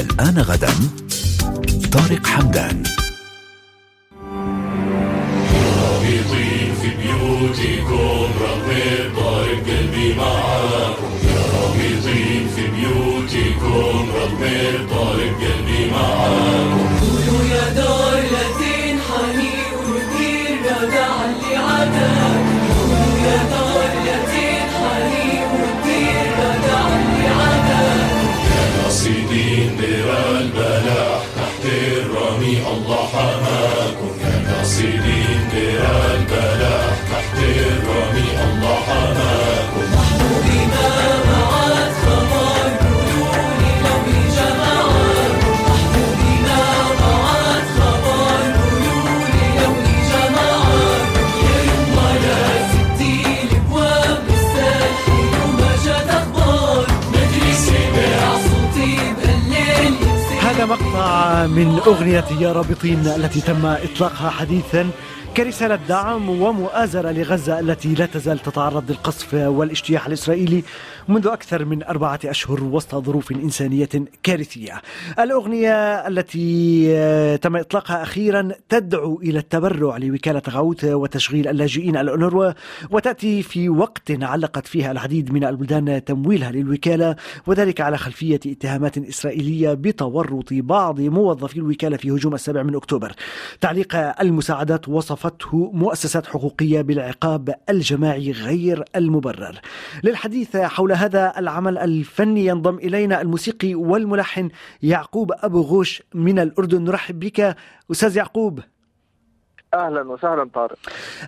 الآن غدا طارق حمدان. رابطين في بيوتكم، رابط ضارب قلبي معاكم. يا رابطين في بيوتكم، رابط ضارب قلبي معاكم. قولوا يا دار لاتين حني ودير جدع اللي عداك. قولوا يا دار لاتين حني ودير جدع اللي عداك. يا ناصدين دير البلاح تحت الرمي الله حماكم. يا ناصدين دير البلاح تحت الرمي الله حماكم. محبوبنا معاد خمار قولوني لو الجماعات. محبوبنا معاد خمار قولوني لو الجماعات. يا يما يا ستي الابواب بالساحل وما جات اخبار. مجلسي بيع صوتي بالليل. هذا مقطع من اغنيه يا رابطين التي تم اطلاقها حديثا كرسالة دعم ومؤازرة لغزة التي لا تزال تتعرض للقصف والاجتياح الإسرائيلي منذ أكثر من 4 أشهر وسط ظروف إنسانية كارثية. الأغنية التي تم إطلاقها أخيرا تدعو إلى التبرع لوكالة غوث وتشغيل اللاجئين الأونروا، وتأتي في وقت علقت فيها العديد من البلدان تمويلها للوكالة، وذلك على خلفية اتهامات إسرائيلية بتورط بعض موظفي الوكالة في هجوم 7 أكتوبر. تعليق المساعدات وصف مؤسسات حقوقية بالعقاب الجماعي غير المبرر. للحديث حول هذا العمل الفني ينضم إلينا الموسيقي والملحن يعقوب أبو غوش من الأردن. نرحب بك أستاذ يعقوب. أهلا وسهلا طارق.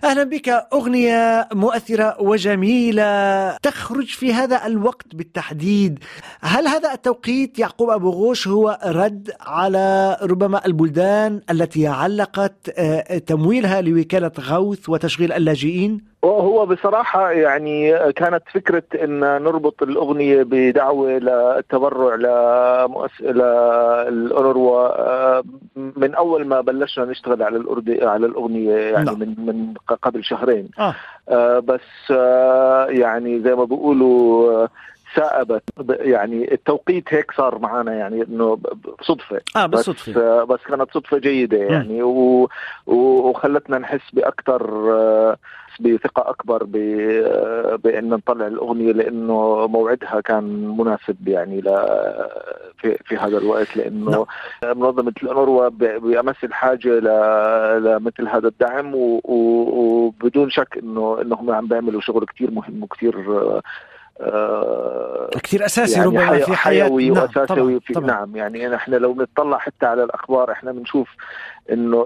أهلا بك. أغنية مؤثرة وجميلة تخرج في هذا الوقت بالتحديد. هل هذا التوقيت يعقوب أبو غوش هو رد على ربما البلدان التي علقت تمويلها لوكالة غوث وتشغيل اللاجئين؟ وهو بصراحة يعني كانت فكرة أن نربط الأغنية بدعوة للتبرع للأونروا من أول ما بلشنا نشتغل على الأغنية، يعني من قبل 2 شهور. بس يعني زي ما بيقولوا سائبت، يعني التوقيت هيك صار معنا، يعني انه صدفة. بالصدفة. بس كانت صدفة جيدة يعني، وخلتنا نحس بثقة أكبر بأن نطلع الأغنية، لأنه موعدها كان مناسب يعني في هذا الوقت، لأنه منظمة الأونروا بأمس الحاجة لمثل هذا الدعم، وبدون شك أنهم عم بيعملوا شغل كتير مهم وكتير أساسي، يعني ربما في حيوي وأساسي في نعم. يعني إحنا لو نتطلع حتى على الأخبار إحنا بنشوف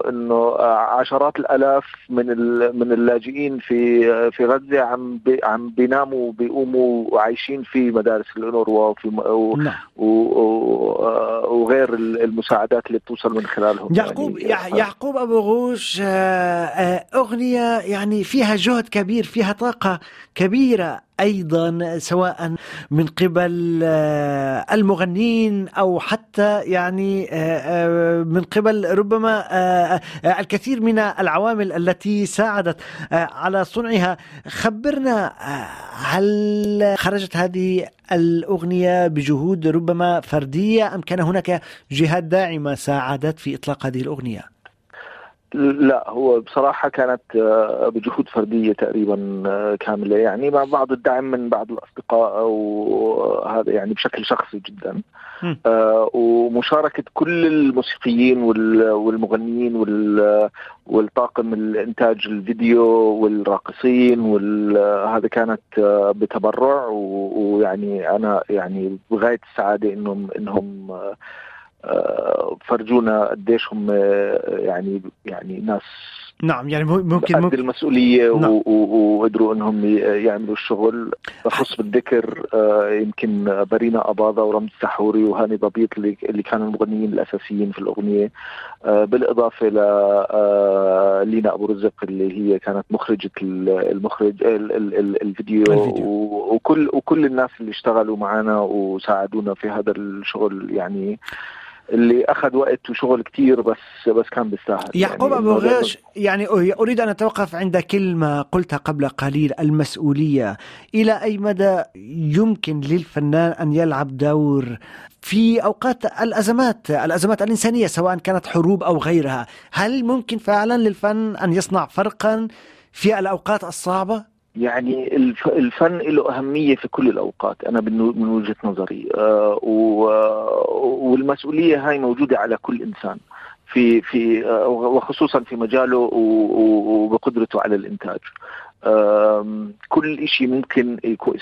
إنه عشرات الآلاف من اللاجئين في غزة عم بيناموا وبيقوموا وعايشين في مدارس الأونروا وغير المساعدات اللي بتوصل من خلالهم. يعقوب أبو غوش، أغنية يعني فيها جهد كبير، فيها طاقة كبيرة أيضا، سواء من قبل المغنين أو حتى يعني من قبل ربما الكثير من العوامل التي ساعدت على صنعها. خبرنا، هل خرجت هذه الأغنية بجهود ربما فردية أم كان هناك جهات داعمة ساعدت في إطلاق هذه الأغنية؟ لا، هو بصراحة كانت بجهود فردية تقريبا كاملة، يعني مع بعض الدعم من بعض الأصدقاء وهذا يعني بشكل شخصي جدا، ومشاركة كل الموسيقيين والمغنيين والطاقم الإنتاج الفيديو والراقصين هذا كانت بتبرع، ويعني أنا يعني بغاية السعادة إنهم فرجونا قديش هم يعني ناس يعني ممكن قد المسؤولية، وقدروا انهم يعملوا الشغل. بخص بالذكر يمكن برينا اباضه ورمز السحوري وهاني ضبيط اللي كانوا المغنيين الاساسيين في الاغنية، بالاضافة لينا أبو رزق اللي هي كانت مخرجة الفيديو. وكل الناس اللي اشتغلوا معنا وساعدونا في هذا الشغل، يعني اللي أخذ وقت وشغل كتير بس كان بيستاهل. يعقوب أبو غوش، يعني أريد أن أتوقف عند كلمة قلتها قبل قليل، المسؤولية. إلى أي مدى يمكن للفنان أن يلعب دور في أوقات الأزمات الإنسانية، سواء كانت حروب أو غيرها؟ هل ممكن فعلا للفن أن يصنع فرقا في الأوقات الصعبة؟ يعني الفن له أهمية في كل الأوقات، أنا من وجهة نظري، والمسؤولية هاي موجودة على كل إنسان في وخصوصا في مجاله وبقدرته على الإنتاج. كل إشي ممكن يكون،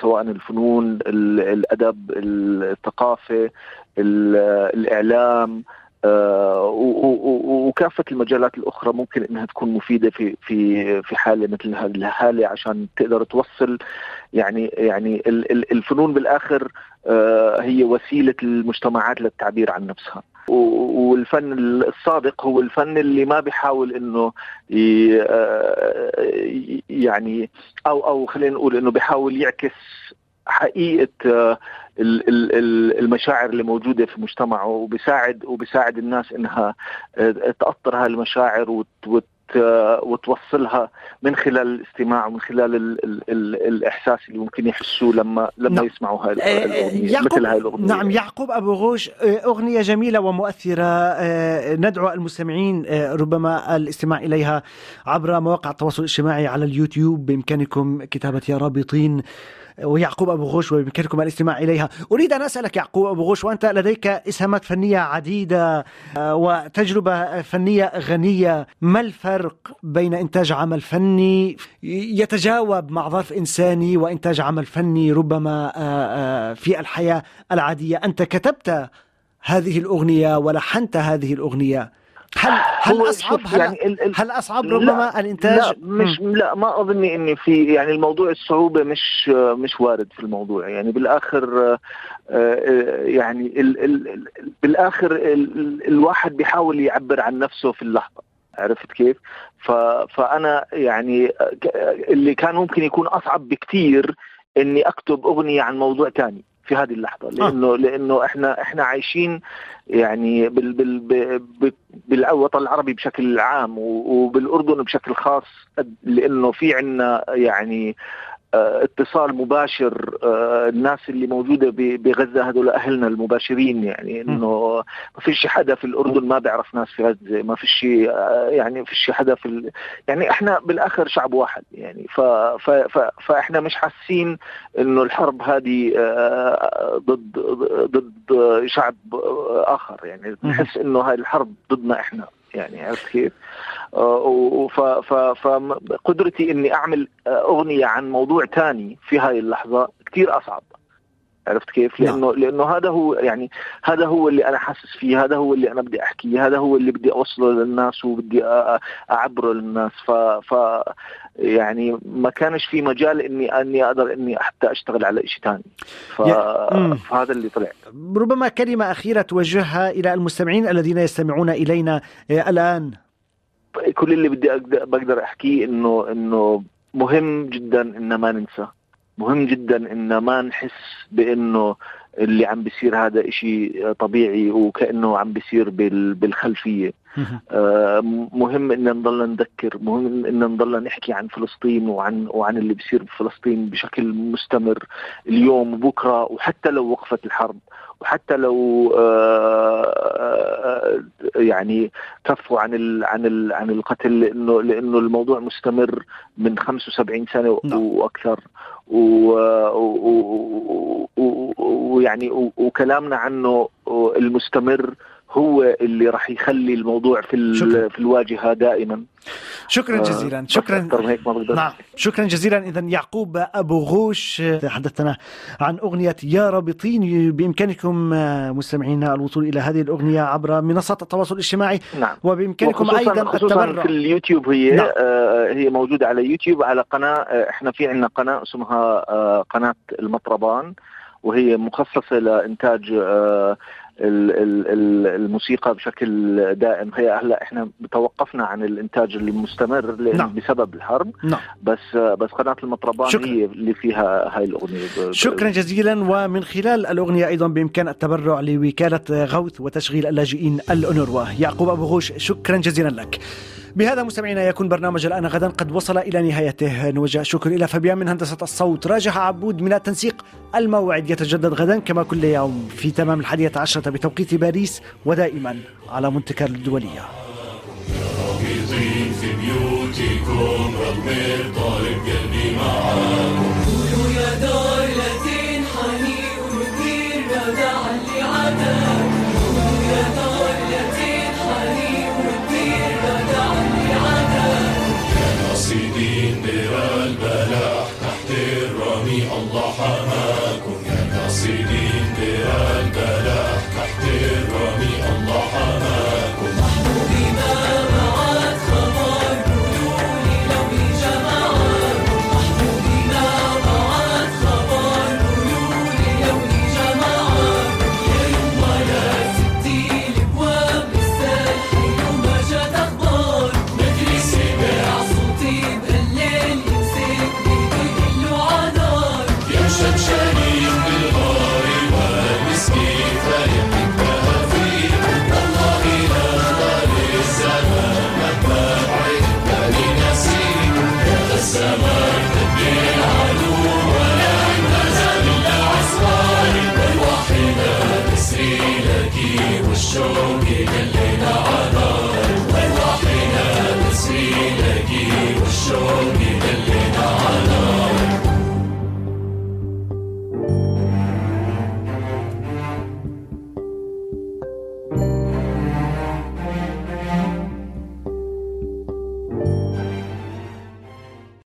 سواء الفنون، الأدب، الثقافة، الإعلام، وكافة المجالات الأخرى ممكن إنها تكون مفيدة في حالة مثل هذه الحالة، عشان تقدر توصل. يعني الفنون بالآخر هي وسيلة المجتمعات للتعبير عن نفسها، والفن الصادق هو الفن اللي ما بيحاول إنه يعني أو خلينا نقول إنه بيحاول يعكس حقيقة المشاعر اللي موجودة في مجتمعه، وبيساعد الناس إنها تأطر هالمشاعر وتوصلها من خلال الاستماع ومن خلال الإحساس اللي ممكن يحسوه لما يسمعوا مثل هاي الأغنية. نعم، يعقوب أبو غوش، أغنية جميلة ومؤثرة، ندعو المستمعين ربما الاستماع إليها عبر مواقع التواصل الاجتماعي على اليوتيوب، بإمكانكم كتابة يا رابطين ويعقوب أبو غوش وبإمكانكم الاستماع إليها. أريد أن أسألك يعقوب أبو غوش، وأنت لديك إسهامات فنية عديدة وتجربة فنية غنية، ما الفرق بين إنتاج عمل فني يتجاوب مع ظرف إنساني وإنتاج عمل فني ربما في الحياة العادية؟ أنت كتبت هذه الأغنية ولحنت هذه الأغنية، هل أصعب؟ هل أصعب ربما الإنتاج؟ لا، ما أظن إني في يعني الموضوع الصعوبة مش وارد في الموضوع. يعني بالآخر الواحد بيحاول يعبر عن نفسه في اللحظة، عرفت كيف؟ فأنا يعني اللي كان ممكن يكون أصعب بكتير إني أكتب أغنية عن موضوع تاني في هذه اللحظة، لأنه إحنا عايشين يعني بالوطن العربي بشكل عام وبالأردن بشكل خاص، لأنه في عنا يعني اتصال مباشر. الناس اللي موجودة بغزة هذول أهلنا المباشرين، يعني إنه ما فيش حدا في الأردن ما بيعرف ناس في غزة، ما فيش يعني فيش حدا يعني إحنا بالآخر شعب واحد، يعني فإحنا مش حاسين إنه الحرب هذه ضد شعب آخر، يعني نحس إنه هاي الحرب ضدنا إحنا، يعني عرفت كيف؟ فقدرتي إني أعمل أغنية عن موضوع تاني في هاي اللحظة كتير أصعب، عرفت كيف؟ لأنه هذا هو اللي أنا حاسس فيه، هذا هو اللي أنا بدي أحكيه، هذا هو اللي بدي أوصله للناس وبدي أعبره للناس. يعني ما كانش في مجال إني أقدر إني حتى أشتغل على إشي تاني، فهذا اللي طلع. ربما كلمة أخيرة توجهها إلى المستمعين الذين يستمعون إلينا الآن. كل اللي بدي بقدر أحكيه إنه مهم جدا إن ما ننسى، مهم جدا إن ما نحس بإنه اللي عم بيصير هذا إشي طبيعي وكأنه عم بيصير بالخلفية. مهم إن نضلنا نذكر، مهم إن نضلنا نحكي عن فلسطين وعن اللي بيصير بفلسطين بشكل مستمر، اليوم وبكرة، وحتى لو وقفت الحرب، وحتى لو يعني كفوا عن القتل، لأنه الموضوع مستمر من 75 سنة وأكثر، ويعني وكلامنا عنه المستمر هو اللي راح يخلي الموضوع في الواجهة دائما. شكرا جزيلا. شكرا جزيلا. إذن يعقوب أبو غوش، تحدثنا عن أغنية يا رابطين، بإمكانكم مستمعينا الوصول إلى هذه الأغنية عبر منصات التواصل الاجتماعي، وبإمكانكم أيضا التبرع في اليوتيوب. هي موجودة على يوتيوب، على قناة، احنا في عندنا قناة اسمها قناة المطربان، وهي مخصصة لإنتاج الموسيقى بشكل دائم. هي هلا احنا توقفنا عن الانتاج المستمر بسبب الحرب. بس قناة المطربان هي اللي فيها هاي الاغنية. شكرا جزيلا. ومن خلال الاغنية ايضا بامكان التبرع لوكالة غوث وتشغيل اللاجئين الأونروا. يعقوب أبو غوش شكرا جزيلا لك. بهذا مستمعينا يكون برنامج الآن غدا قد وصل إلى نهايته. نوجه شكر إلى فابيان من هندسة الصوت، راجح عبود من التنسيق. الموعد يتجدد غدا كما كل يوم في تمام 11:00 بتوقيت باريس، ودائما على مونت كارلو الدولية. الله حماكم يا ناصرين در البلاء تحت الرمي، الله حماكم. نحن بما معاد خبر بدون لو جماعات، نحن بما معاد خبر بدون لو جماعات. يا يوم يا ستي الابواب للسلح يوم جات اخبار، نجري سباع صوتي بهالليل يمسكني بيقلو عذار. شد شديد بالغار والمسكين فيملك بهافير، والله لا ضل الزمان مباعد ولنسير. هذا الزمان تبني العدو ولا نزل العسكر، والوحدة تسري لك والشوق يدلنا.